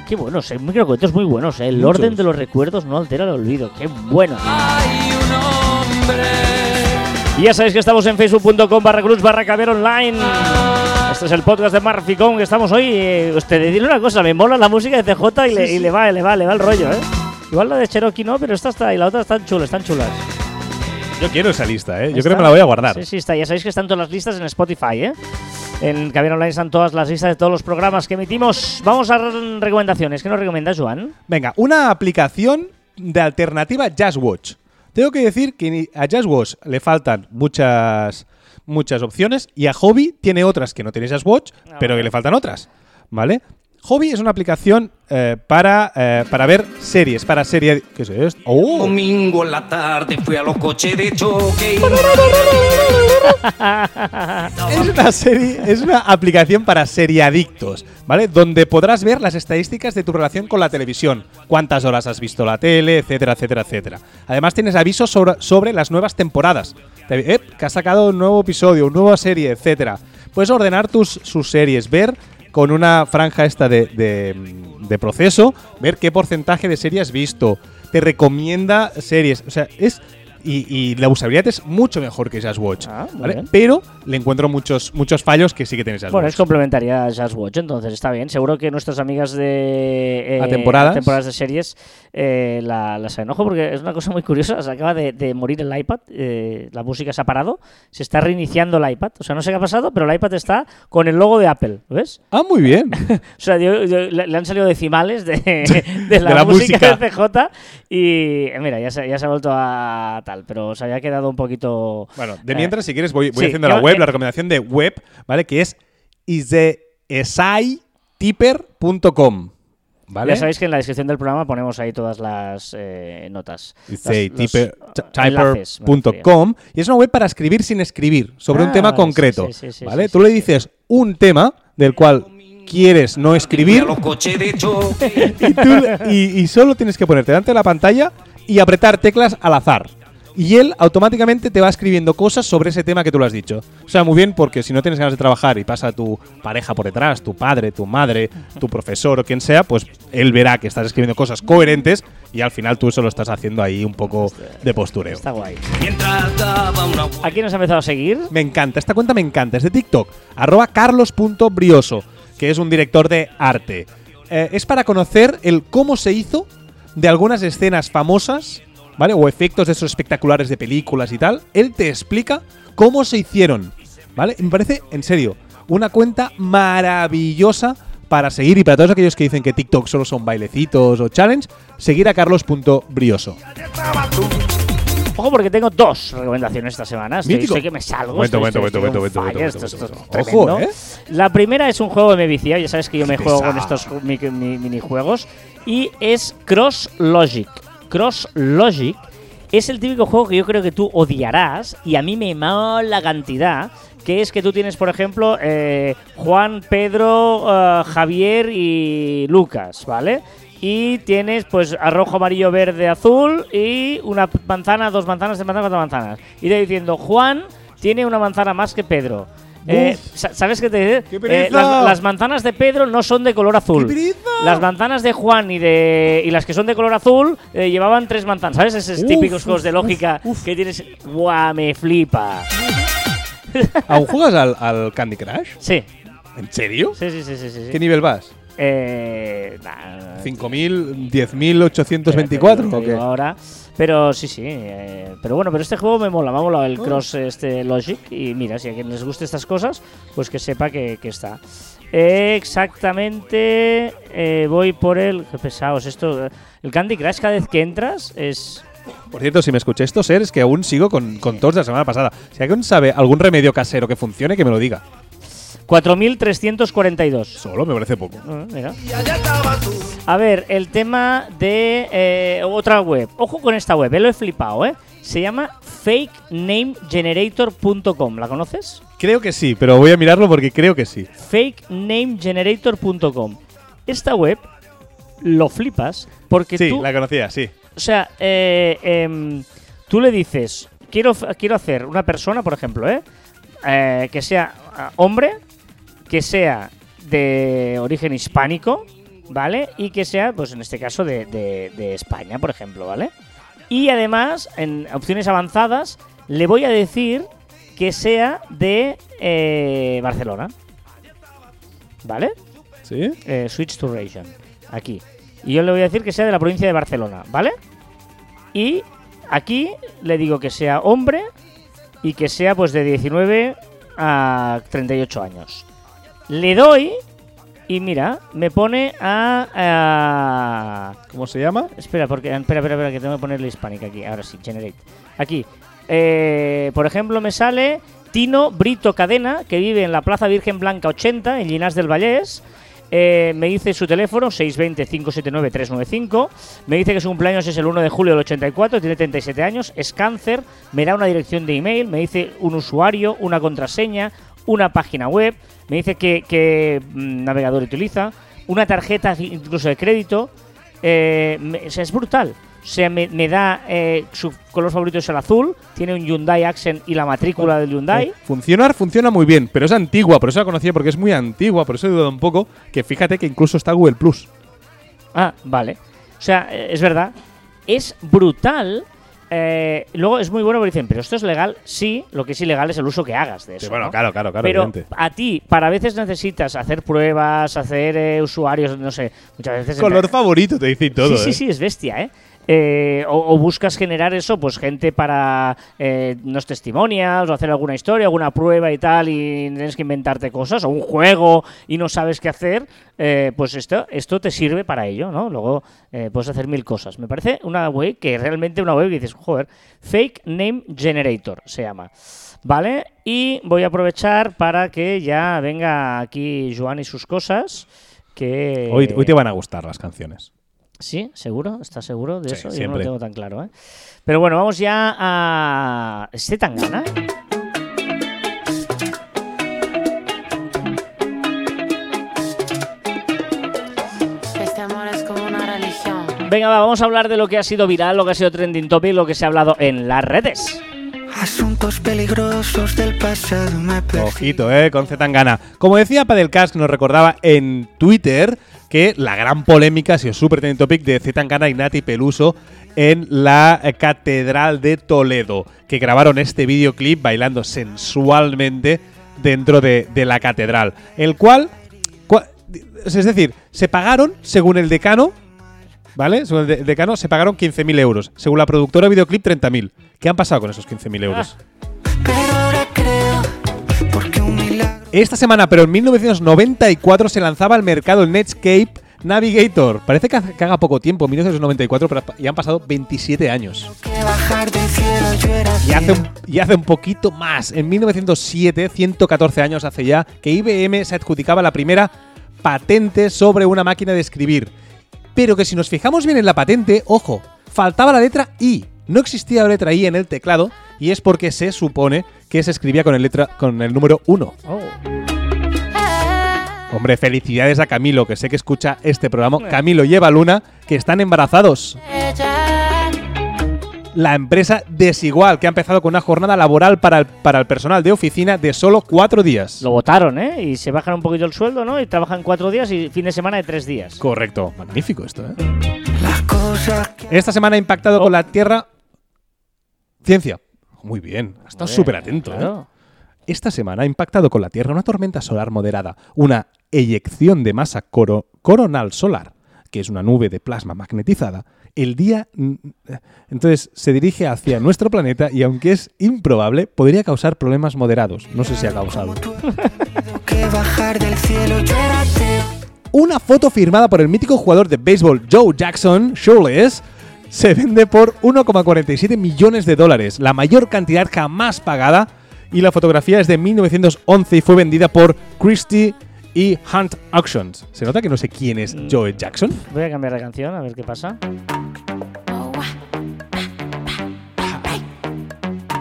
Qué buenos, microcuentos muy buenos, ¿eh? El Muchos. Orden de los recuerdos no altera el olvido. ¡Qué bueno! Hay un hombre. Y ya sabéis que estamos en facebook.com/cruz/Caviar Online. Este es el podcast de Marficom que estamos hoy. Ustedes, dile una cosa, me mola la música de CJ y, sí. le va el rollo, ¿eh? Igual la de Cherokee no, pero esta está y la otra están chulas. Yo quiero esa lista, ¿eh? Yo creo que me la voy a guardar. Sí, está. Ya sabéis que están todas las listas en Spotify, ¿eh? En Caviar Online están todas las listas de todos los programas que emitimos. Vamos a recomendaciones. ¿Qué nos recomiendas, Joan? Venga, una aplicación de alternativa JustWatch. Tengo que decir que a JustWatch le faltan muchas opciones y a Hobi tiene otras que no tiene JustWatch, pero que le faltan otras, ¿vale? Hobi es una aplicación para ver series, para serie... ¿Qué es esto? ¡Oh! Domingo en la tarde fui a los coches de choque. Es una aplicación para seriadictos, ¿vale? Donde podrás ver las estadísticas de tu relación con la televisión. Cuántas horas has visto la tele, etcétera, etcétera, etcétera. Además tienes avisos sobre las nuevas temporadas. Que has sacado un nuevo episodio, una nueva serie, etcétera. Puedes ordenar sus series, ver con una franja esta de proceso, ver qué porcentaje de series has visto. Te recomienda series, o sea, es... Y la usabilidad es mucho mejor que JustWatch, ¿vale? Pero le encuentro muchos fallos que sí que tiene JustWatch. Bueno, es complementaria a JustWatch, entonces está bien. Seguro que nuestras amigas de temporadas de series las enojo, porque es una cosa muy curiosa. Se acaba de morir el iPad, la música se ha parado, se está reiniciando el iPad. O sea, no sé qué ha pasado, pero el iPad está con el logo de Apple, ¿ves? Ah, muy bien. O sea, le han salido decimales de la música de CJ y mira, ya se ha vuelto a... Pero se había quedado un poquito... Bueno, de mientras, si quieres, voy haciendo la web, la recomendación de web, ¿vale? Que es isaytiper.com, ¿vale? Ya sabéis que en la descripción del programa ponemos ahí todas las notas. Isaytiper.com. Y es una web para escribir sin escribir, sobre un tema concreto, sí, ¿vale? Sí, tú le dices un tema del cual... quieres no escribir y solo tienes que ponerte delante de la pantalla y apretar teclas al azar y él automáticamente te va escribiendo cosas sobre ese tema que tú lo has dicho. O sea, muy bien, porque si no tienes ganas de trabajar y pasa tu pareja por detrás, tu padre, tu madre, tu profesor o quien sea, pues él verá que estás escribiendo cosas coherentes y al final tú solo estás haciendo ahí un poco de postureo. Está guay. ¿A quién nos ha empezado a seguir? Me encanta, esta cuenta me encanta, es de TikTok, @carlos.brioso, que es un director de arte. Es para conocer el cómo se hizo de algunas escenas famosas, ¿vale? O efectos de esos espectaculares de películas y tal. Él te explica cómo se hicieron, ¿vale? Me parece, en serio, una cuenta maravillosa para seguir. Y para todos aquellos que dicen que TikTok solo son bailecitos o challenge, seguir a carlos.brioso. Ojo, porque tengo dos recomendaciones esta semana. Estoy que me salgo. Esto es tremendo. Ojo, ¿eh? La primera es un juego que me viciado. Ya sabes que yo me juego con estos minijuegos. Y es CrossLogic. CrossLogic es el típico juego que yo creo que tú odiarás. Y a mí me mola la cantidad. Que es que tú tienes, por ejemplo, Juan, Pedro, Javier y Lucas, ¿vale? Y tienes, pues, a rojo, amarillo, verde, azul y una manzana, dos manzanas, tres manzanas, cuatro manzanas. Y te diciendo, Juan tiene una manzana más que Pedro. ¿Sabes qué te diré? ¡Qué pereza! Las manzanas de Pedro no son de color azul. ¡Qué pereza! Las manzanas de Juan y las que son de color azul llevaban 3 manzanas. ¿Sabes? Esos típicos juegos de lógica que tienes. ¡Guau, me flipa! ¿Aún juegas al Candy Crush? Sí. ¿En serio? Sí. ¿Qué nivel vas? 5.000, 10.824 o qué. Ahora, pero sí. Pero bueno, pero este juego me ha molado el Cross Logic. Y mira, si a quien les guste estas cosas, pues que sepa que está. Exactamente. Voy por el. Qué pesados esto. El Candy Crush cada vez que entras es. Por cierto, si me escuché esto, Ser, es que aún sigo con todos de la semana pasada. Si alguien sabe algún remedio casero que funcione, que me lo diga. 4.342. Solo me parece poco. Mira. A ver, el tema de otra web. Ojo con esta web, lo he flipado, ¿eh? Se llama fakenamegenerator.com. ¿La conoces? Creo que sí, pero voy a mirarlo porque creo que sí. Fakenamegenerator.com. Esta web lo flipas porque sí, tú... Sí, la conocía, sí. O sea, tú le dices... Quiero hacer una persona, por ejemplo, que sea hombre... que sea de origen hispánico, ¿vale? Y que sea, pues en este caso, de España, por ejemplo, ¿vale? Y además, en opciones avanzadas, le voy a decir que sea de Barcelona, ¿vale? ¿Sí? Switch to region, aquí. Y yo le voy a decir que sea de la provincia de Barcelona, ¿vale? Y aquí le digo que sea hombre y que sea, pues, de 19 a 38 años. Le doy y mira, me pone a ¿cómo se llama? Espera, que tengo que ponerle hispánica aquí. Ahora sí, generate. Aquí, por ejemplo, me sale Tino Brito Cadena, que vive en la Plaza Virgen Blanca 80, en Llinars del Vallés. Me dice su teléfono, 620-579-395. Me dice que su cumpleaños es el 1 de julio del 84, tiene 37 años, es cáncer. Me da una dirección de email, me dice un usuario, una contraseña, una página web, me dice qué navegador utiliza, una tarjeta incluso de crédito. O sea, es brutal. O sea, me da su color favorito es el azul, tiene un Hyundai Accent y la matrícula del Hyundai. Funciona muy bien, pero es antigua, por eso la conocía, porque es muy antigua, por eso he dudado un poco, que fíjate que incluso está Google Plus. Ah, vale. O sea, es verdad. Es brutal. Luego es muy bueno porque dicen, pero esto es legal. Sí, lo que es ilegal es el uso que hagas de eso. Sí, bueno, ¿no? Claro. Pero evidente. A ti, para veces necesitas hacer pruebas, hacer usuarios, no sé, muchas veces. Color favorito te dice todo. Sí, es bestia, ¿eh? O buscas generar eso, pues gente para unos testimonials o hacer alguna historia, alguna prueba y tal, y tienes que inventarte cosas, o un juego y no sabes qué hacer, pues esto te sirve para ello, ¿no? Luego puedes hacer mil cosas. Me parece una web que realmente una web que dices, joder, Fake Name Generator se llama, ¿vale? Y voy a aprovechar para que ya venga aquí Joan y sus cosas, que... Hoy te van a gustar las canciones. ¿Sí? ¿Seguro? ¿Estás seguro de eso? Siempre. Yo no lo tengo tan claro, ¿eh? Pero bueno, vamos ya a... Zetangana. Este amor es como una religión. Venga, va, vamos a hablar de lo que ha sido viral, lo que ha sido trending topic, lo que se ha hablado en las redes. Asuntos peligrosos del pasado me persiguen. Ojito, con Zetangana. Como decía Padelcast, nos recordaba en Twitter... que la gran polémica, si os súper trending topic, de Zetangana y Nati Peluso en la Catedral de Toledo, que grabaron este videoclip bailando sensualmente dentro de la catedral, el cual, es decir, se pagaron, según el decano, ¿vale? Según el decano, se pagaron 15.000 euros, según la productora de videoclip 30.000. ¿Qué han pasado con esos 15.000 euros? Esta semana, pero en 1994, se lanzaba al mercado el Netscape Navigator. Parece que haga poco tiempo, 1994, pero ya han pasado 27 años. Y hace un poquito más, en 1907, 114 años hace ya, que IBM se adjudicaba la primera patente sobre una máquina de escribir. Pero que si nos fijamos bien en la patente, ojo, faltaba la letra I. No existía la letra I en el teclado y es porque se supone que se escribía con el número 1. Oh. Hombre, felicidades a Camilo, que sé que escucha este programa. Camilo y Eva Luna, que están embarazados. la empresa Desigual, que ha empezado con una jornada laboral para el personal de oficina de solo 4 días. Lo votaron, ¿eh? Y se bajan un poquito el sueldo, ¿no? Y trabajan 4 días y fin de semana de 3 días. Correcto. Magnífico esto, ¿eh? Esta semana ha impactado con la Tierra... Ciencia. Muy bien. Estás súper atento, claro. Esta semana ha impactado con la Tierra una tormenta solar moderada, una eyección de masa coronal solar, que es una nube de plasma magnetizada. Entonces se dirige hacia nuestro planeta y, aunque es improbable, podría causar problemas moderados. No sé si ha causado. Una foto firmada por el mítico jugador de béisbol Joe Jackson, Carles, se vende por $1,47 millones, la mayor cantidad jamás pagada, y la fotografía es de 1911 y fue vendida por Christie y Hunt Auctions. ¿Se nota que no sé quién es Joe Jackson? Voy a cambiar la canción, a ver qué pasa.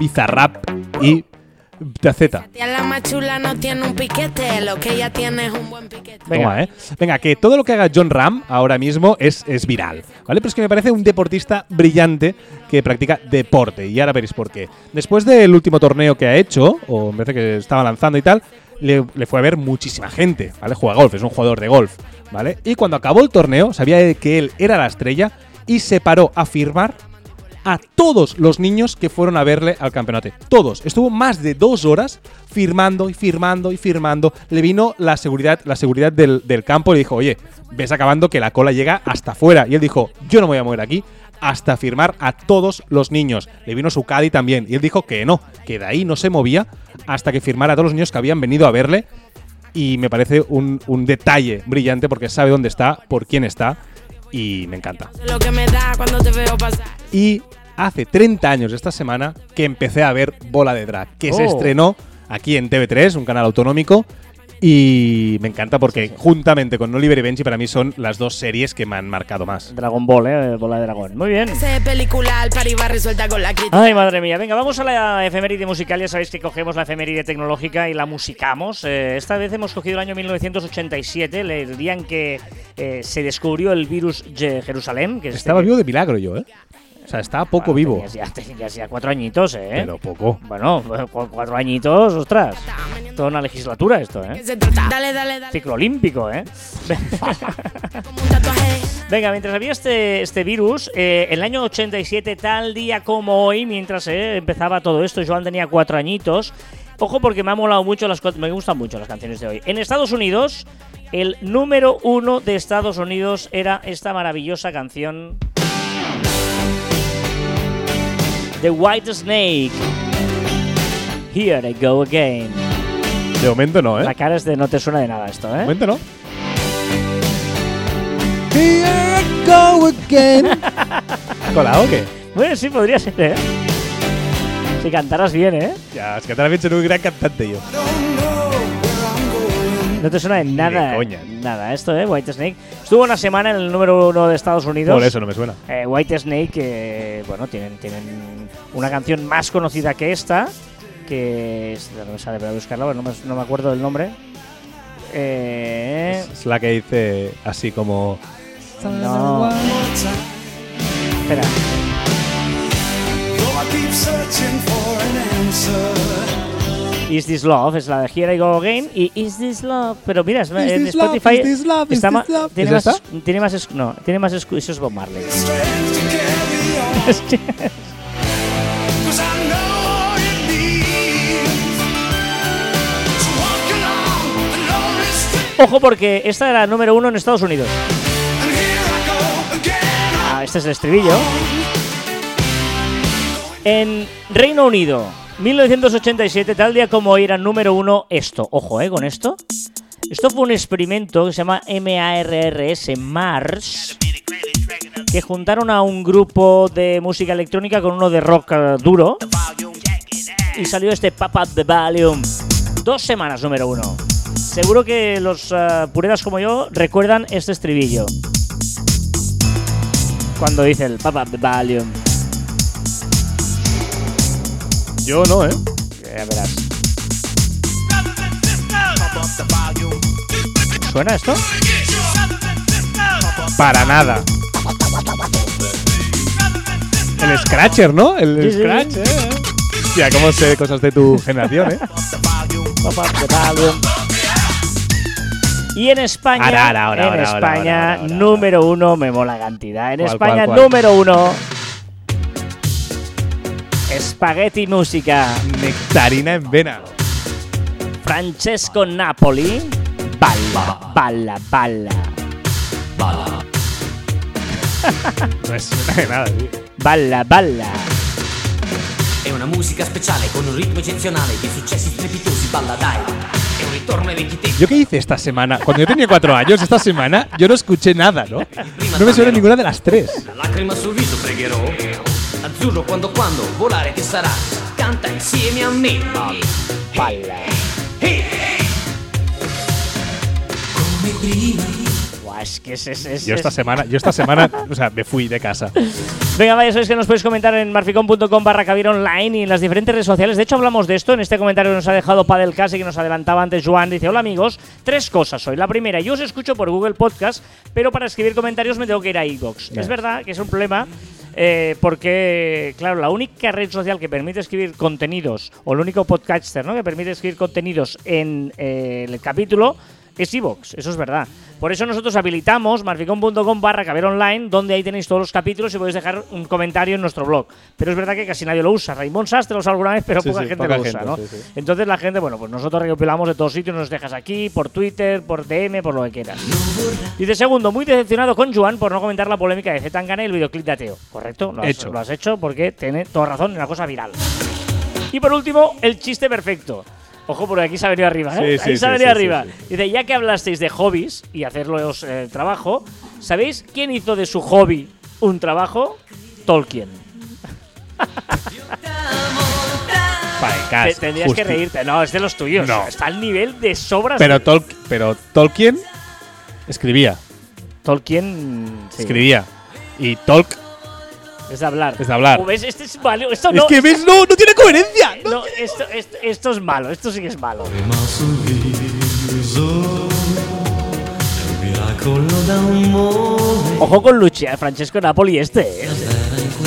Bizarrap y Taceta. Venga, que todo lo que haga John Ram ahora mismo es viral, ¿vale? Pero es que me parece un deportista brillante que practica deporte, y ahora veréis por qué. Después del último torneo que ha hecho, o me parece que estaba lanzando y tal, le fue a ver muchísima gente, ¿vale? Juega golf, es un jugador de golf, ¿vale? Y cuando acabó el torneo, sabía que él era la estrella y se paró a firmar a todos los niños que fueron a verle al campeonato. Todos. Estuvo más de 2 horas firmando y firmando y firmando. Le vino la seguridad del campo y le dijo: oye, ves acabando que la cola llega hasta afuera. Y él dijo: yo no me voy a mover aquí hasta firmar a todos los niños. Le vino su caddy también. Y él dijo que no, que de ahí no se movía hasta que firmara a todos los niños que habían venido a verle. Y me parece un detalle brillante, porque sabe dónde está, por quién está. Y me encanta. Y hace 30 años esta semana que empecé a ver Bola de Drag, que se estrenó aquí en TV3, un canal autonómico, y me encanta porque juntamente con Oliver y Benji para mí son las dos series que me han marcado más. Dragon Ball, Bola de Dragón. Muy bien. Ay, madre mía. Venga, vamos a la efeméride musical. Ya sabéis que cogemos la efeméride tecnológica y la musicamos. Esta vez hemos cogido el año 1987, el día en que se descubrió el virus de Jerusalén. Que estaba vivo de milagro yo, ¿eh? O sea, estaba poco vivo. Tenías ya 4 añitos, ¿eh? Pero poco. Bueno, 4 añitos, ostras. Toda una legislatura esto, ¿eh? Dale. Ciclo olímpico, ¿eh? Venga, mientras había este virus, el año 87, tal día como hoy, mientras empezaba todo esto, Joan tenía 4 añitos. Ojo, porque me han molado mucho, me gustan mucho las canciones de hoy. En Estados Unidos, el número 1 de Estados Unidos era esta maravillosa canción de White Snake, Here I Go Again. De momento no, ¿eh? La cara es de no te suena de nada esto, ¿eh? De momento no. Here I go again. ¿Colado o qué? Bueno, sí, podría ser, ¿eh? Si cantaras bien, ¿eh? Ya, si cantaras bien, seré un gran cantante yo. No te suena de nada. De coña. Nada, esto, White Snake. Estuvo una semana en el número 1 de Estados Unidos. Por eso no me suena. White Snake, bueno, tienen una canción más conocida que esta, que es, no me sale para buscarla, bueno, no me acuerdo del nombre. Es la que dice así como... No. Espera. Is This Love, es la de Here I Go Again, y Is This Love, pero mira, en Spotify tiene más excusas Bob Marley. Ojo, porque esta era número 1 en Estados Unidos. Este es el estribillo. En Reino Unido, 1987, tal día como hoy, era número 1 esto. Ojo, con esto. Esto fue un experimento que se llama MARRS, Mars, que juntaron a un grupo de música electrónica con uno de rock duro y salió este Papa the Valium. 2 semanas número 1. Seguro que los puretas como yo recuerdan este estribillo cuando dice el Papa the Valium. Yo no, Ya verás. ¿Suena esto? Para nada. El Scratcher, ¿no? El Scratcher. Ya, cómo sé de cosas de tu generación, ¿eh? Papa the Valium. Y en España, ahora, número uno, me mola cantidad. En España, ¿cuál? Número uno, Spaghetti Música. Nectarina en vena. Francesco Napoli. Balla, balla, balla. Balla. No es nada, tío. Balla, balla. È una musica speciale con un ritmo eccezionale di successi strepitosi, balla dai. ¿Yo qué hice esta semana? Cuando yo tenía 4 años, esta semana, yo no escuché nada, ¿no? No me suena ninguna de las tres. Es que es. Yo esta semana, o sea, me fui de casa. Venga, vaya, sabéis que nos podéis comentar en marficom.com/Caviar Online y en las diferentes redes sociales. De hecho, hablamos de esto. En este comentario que nos ha dejado Padelcase, que nos adelantaba antes Joan, dice: hola amigos, 3 cosas hoy. La primera, yo os escucho por Google Podcast, pero para escribir comentarios me tengo que ir a iVoox. Es verdad que es un problema. Porque, claro, la única red social que permite escribir contenidos, o el único podcaster, ¿no?, que permite escribir contenidos en el capítulo, es iVoox, eso es verdad. Por eso nosotros habilitamos marficom.com/Caviar Online, donde ahí tenéis todos los capítulos y podéis dejar un comentario en nuestro blog. Pero es verdad que casi nadie lo usa. Raymond Sastre lo usa alguna vez, pero poca gente lo usa, ¿no? Sí, sí. Entonces la gente, bueno, pues nosotros recopilamos de todos sitios, nos dejas aquí, por Twitter, por DM, por lo que quieras. Y de segundo, muy decepcionado con Joan por no comentar la polémica de Zetangana y el videoclip de Ateo. Correcto, lo has hecho porque tiene toda razón, es una cosa viral. Y por último, el chiste perfecto. Ojo, porque aquí se ha venido arriba, ¿eh? Sí, aquí se ha venido arriba. Sí. Dice, ya que hablasteis de hobbies y hacerlos trabajo, ¿sabéis quién hizo de su hobby un trabajo? Tolkien. Tendrías que reírte. No, es de los tuyos. No. Está al nivel de sobras. Pero Tolkien escribía. Escribía. Y Tolkien. Es de hablar. ¿Ves? Este es malo. Esto no. Es que ves, no tiene coherencia. Esto es malo. Esto sí que es malo. Ojo con Lucia, Francesco Napoli este.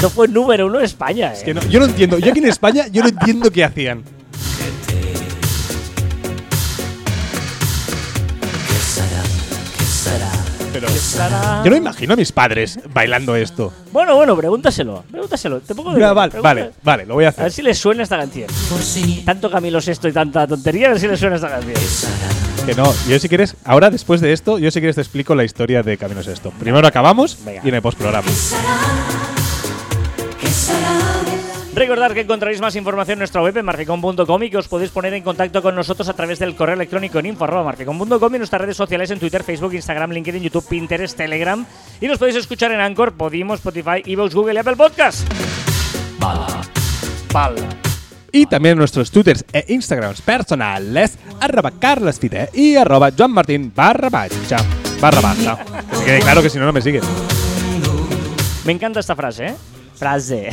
No fue número uno en España. Es que no, yo no entiendo. Yo aquí en España, yo no entiendo qué hacían. Yo no imagino a mis padres bailando esto. Bueno, pregúntaselo. Vale, lo voy a hacer. A ver si les suena esta canción. Tanto Camilo Sesto y tanta tontería, a ver si les suena esta canción. Que no, yo si quieres, ahora después de esto, te explico la historia de Camilo Sesto. Primero acabamos. Venga. Y en el postprograma. Recordad que encontraréis más información en nuestra web en marficom.com y que os podéis poner en contacto con nosotros a través del correo electrónico en info@marficom.com y en nuestras redes sociales en Twitter, Facebook, Instagram, LinkedIn, YouTube, Pinterest, Telegram. Y nos podéis escuchar en Anchor, Podimo, Spotify, iVoox, Google y Apple Podcast. Bala. Y también nuestros Twitters e Instagrams personales @carlesfite y @joanmartin_bacha. Es que claro que si no, no me sigues. Me encanta esta frase, ¿eh? Frase.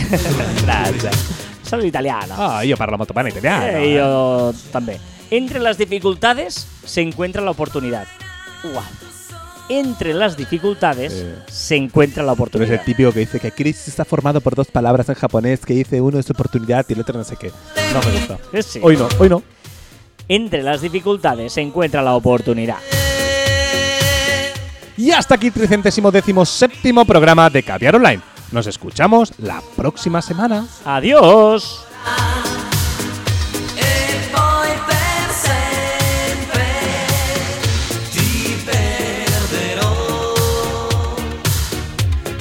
Sono italiano. Ah, io parlo molto bene italiano. Io también. Entre las dificultades se encuentra la oportunidad. Wow. Entre las dificultades se encuentra la oportunidad. Pero es el típico que dice que crisis está formado por 2 palabras en japonés, que dice uno es oportunidad y el otro no sé qué. No me gusta. Sí. Hoy no. Entre las dificultades se encuentra la oportunidad. Y hasta aquí 317º programa de Caviar Online. Nos escuchamos la próxima semana. ¡Adiós!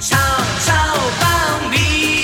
Ciao, ciao bambini.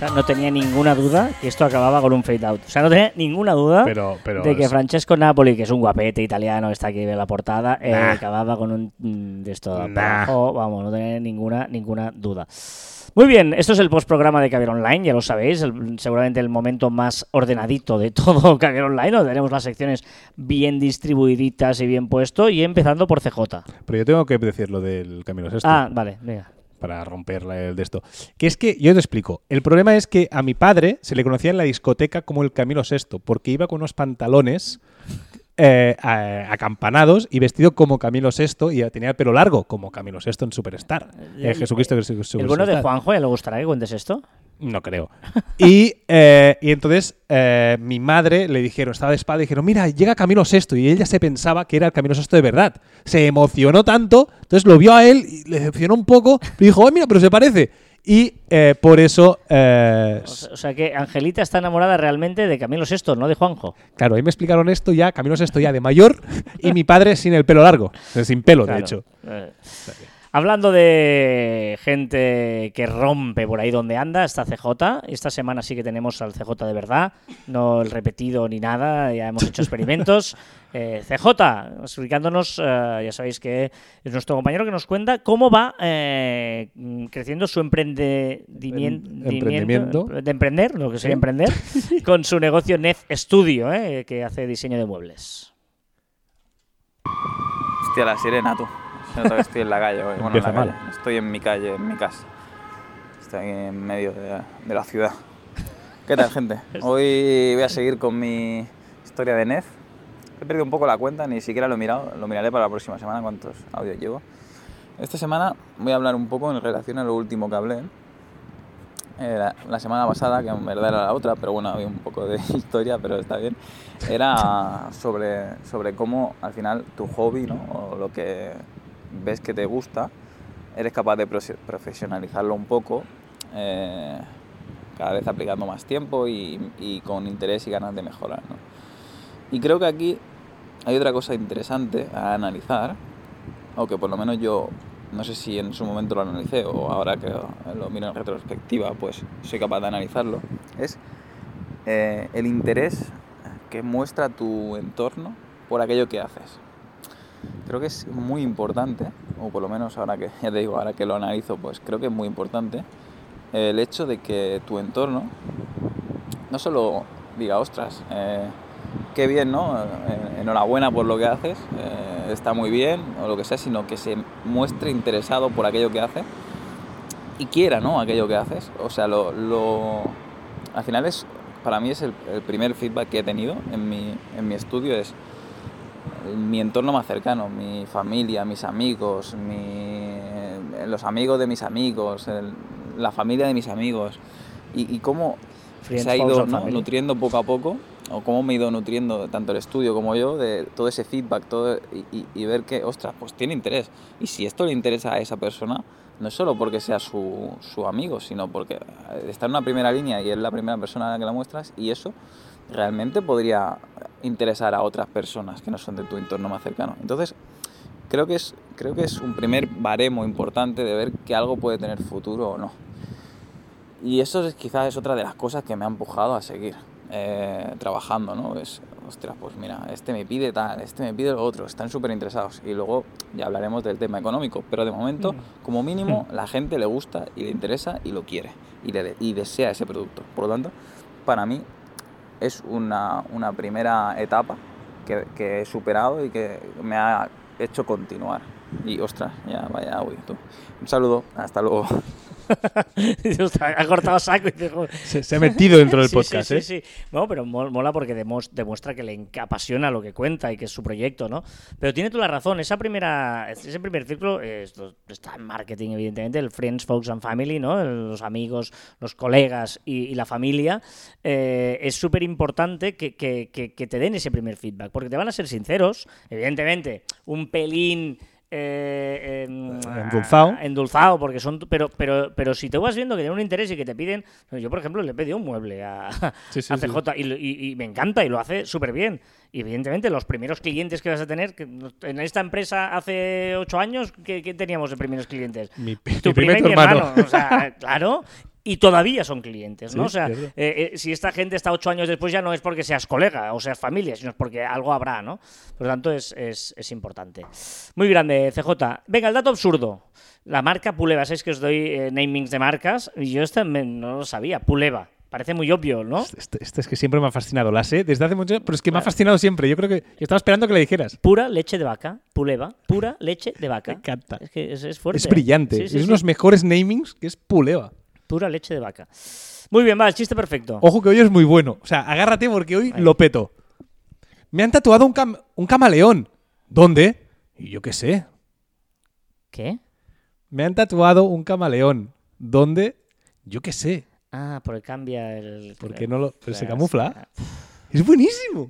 casa no tenía ninguna duda que esto acababa con un fade out. O sea, no tenía ninguna duda de que Francesco Napoli, que es un guapete italiano, está aquí en la portada, acababa con un de esto. Vamos, no tenía ninguna duda. Muy bien, esto es el postprograma de Caviar Online, ya lo sabéis, seguramente el momento más ordenadito de todo Caviar Online, donde tenemos las secciones bien distribuiditas y bien puesto, y empezando por CJ. Pero yo tengo que decir lo del Camilo Sesto. Ah, vale, venga. Para romperle el de esto. Que es que, yo te explico, el problema es que a mi padre se le conocía en la discoteca como el Camilo Sesto, porque iba con unos pantalones acampanados y vestido como Camilo Sesto y tenía el pelo largo como Camilo Sesto en Superstar. Jesucristo que Superstar. ¿El bueno de Juanjo ya le gustará que cuentes esto? No creo. Y entonces mi madre le dijeron, estaba de espalda, y dijeron, mira, llega Camilo Sesto. Y ella se pensaba que era el Camilo Sesto de verdad. Se emocionó tanto, entonces lo vio a él, y le decepcionó un poco, le dijo, ay, mira, pero se parece. Y por eso... O sea que Angelita está enamorada realmente de Camilo Sesto, no de Juanjo. Claro, ahí me explicaron esto ya, Camilo Sesto ya de mayor, y mi padre sin el pelo largo. Sin pelo, claro, de hecho. Hablando de gente que rompe por ahí donde anda, está CJ. Esta semana sí que tenemos al CJ de verdad, no el repetido ni nada, ya hemos hecho experimentos. CJ, explicándonos, ya sabéis que es nuestro compañero que nos cuenta cómo va creciendo su emprendimiento de emprender, lo que sería emprender, con su negocio Net Studio, que hace diseño de muebles. Hostia, la sirena, tú. Otra vez estoy en la calle hoy. Bueno, en la calle. Estoy en mi calle, en mi casa. Estoy aquí en medio de la ciudad. ¿Qué tal, gente? Hoy voy a seguir con mi historia de NEF. He perdido un poco la cuenta, ni siquiera lo he mirado. Lo miraré para la próxima semana, cuántos audios llevo. Esta semana voy a hablar un poco en relación a lo último que hablé. La semana pasada, que en verdad era la otra, pero bueno, había un poco de historia, pero está bien. Era sobre cómo, al final, tu hobby, ¿no? O lo que... ves que te gusta, eres capaz de profesionalizarlo un poco, cada vez aplicando más tiempo y con interés y ganas de mejorar, ¿no? Y creo que aquí hay otra cosa interesante a analizar, o que por lo menos yo, no sé si en su momento lo analicé o ahora que lo miro en retrospectiva, pues soy capaz de analizarlo, es el interés que muestra tu entorno por aquello que haces. Creo que es muy importante, o por lo menos ahora que, ya te digo, ahora que lo analizo, pues creo que es muy importante el hecho de que tu entorno no solo diga, ostras, qué bien, ¿no? Enhorabuena por lo que haces, está muy bien, o lo que sea, sino que se muestre interesado por aquello que hace y quiera, ¿no? Aquello que haces. O sea, al final es, para mí es el primer feedback que he tenido en mi estudio, es mi entorno más cercano, mi familia, mis amigos, los amigos de mis amigos, la familia de mis amigos, y cómo se ha ido, ¿no? nutriendo poco a poco, o cómo me he ido nutriendo tanto el estudio como yo de todo ese feedback, y ver que, ostras, pues tiene interés, y si esto le interesa a esa persona, no es solo porque sea su amigo, sino porque está en una primera línea y es la primera persona a la que la muestras, y eso realmente podría interesar a otras personas que no son de tu entorno más cercano. Entonces, creo que es un primer baremo importante de ver que algo puede tener futuro o no. Y eso quizás es otra de las cosas que me ha empujado a seguir trabajando, ¿no? Es, ostras, pues mira, este me pide tal, este me pide lo otro, están súper interesados. Y luego ya hablaremos del tema económico, pero de momento, como mínimo, la gente le gusta y le interesa y lo quiere y desea ese producto. Por lo tanto, para mí, es una primera etapa que he superado y que me ha hecho continuar. Y, ostras, ya vaya, uy, tú. Un saludo, hasta luego. Ha cortado saco y dijo... se ha metido dentro del podcast, sí. No, pero mola porque demuestra que le apasiona lo que cuenta y que es su proyecto, ¿no? Pero tiene toda la razón. Ese primer círculo está en marketing, evidentemente, el Friends, Folks and Family, ¿no? Los amigos, los colegas y la familia. Es súper importante que te den ese primer feedback, porque te van a ser sinceros, evidentemente, un pelín... endulzado porque son, pero si te vas viendo que tienen un interés y que te piden, yo por ejemplo le pedí un mueble a CJ. Y me encanta y lo hace súper bien, y evidentemente los primeros clientes que vas a tener, que en esta empresa hace 8 años, ¿qué teníamos de primeros clientes? Mi primer hermano, o sea, claro. y todavía son clientes, ¿no? Sí, o sea, claro. Si esta gente está 8 años después, ya no es porque seas colega o seas familia, sino es porque algo habrá, ¿no? Por lo tanto, es importante. Muy grande, CJ. Venga, el dato absurdo. La marca Puleva, ¿sabéis que os doy namings de marcas? Yo esta no lo sabía, Puleva. Parece muy obvio, ¿no? Este es que siempre me ha fascinado. La sé desde hace mucho tiempo, pero es que me ha fascinado siempre. Yo creo que estaba esperando que le dijeras. Pura leche de vaca. Puleva. Pura leche de vaca. Me encanta. Es que es fuerte. Es brillante. Sí, sí, es uno de los mejores namings, que es Puleva. Pura leche de vaca. Muy bien, va, el chiste perfecto. Ojo que hoy es muy bueno. O sea, agárrate porque hoy lo peto. Me han tatuado un camaleón. ¿Dónde? Y yo qué sé. ¿Qué? Me han tatuado un camaleón. ¿Dónde? Yo qué sé. Ah, porque cambia el... ¿Por qué no lo... Pero se camufla. Es buenísimo.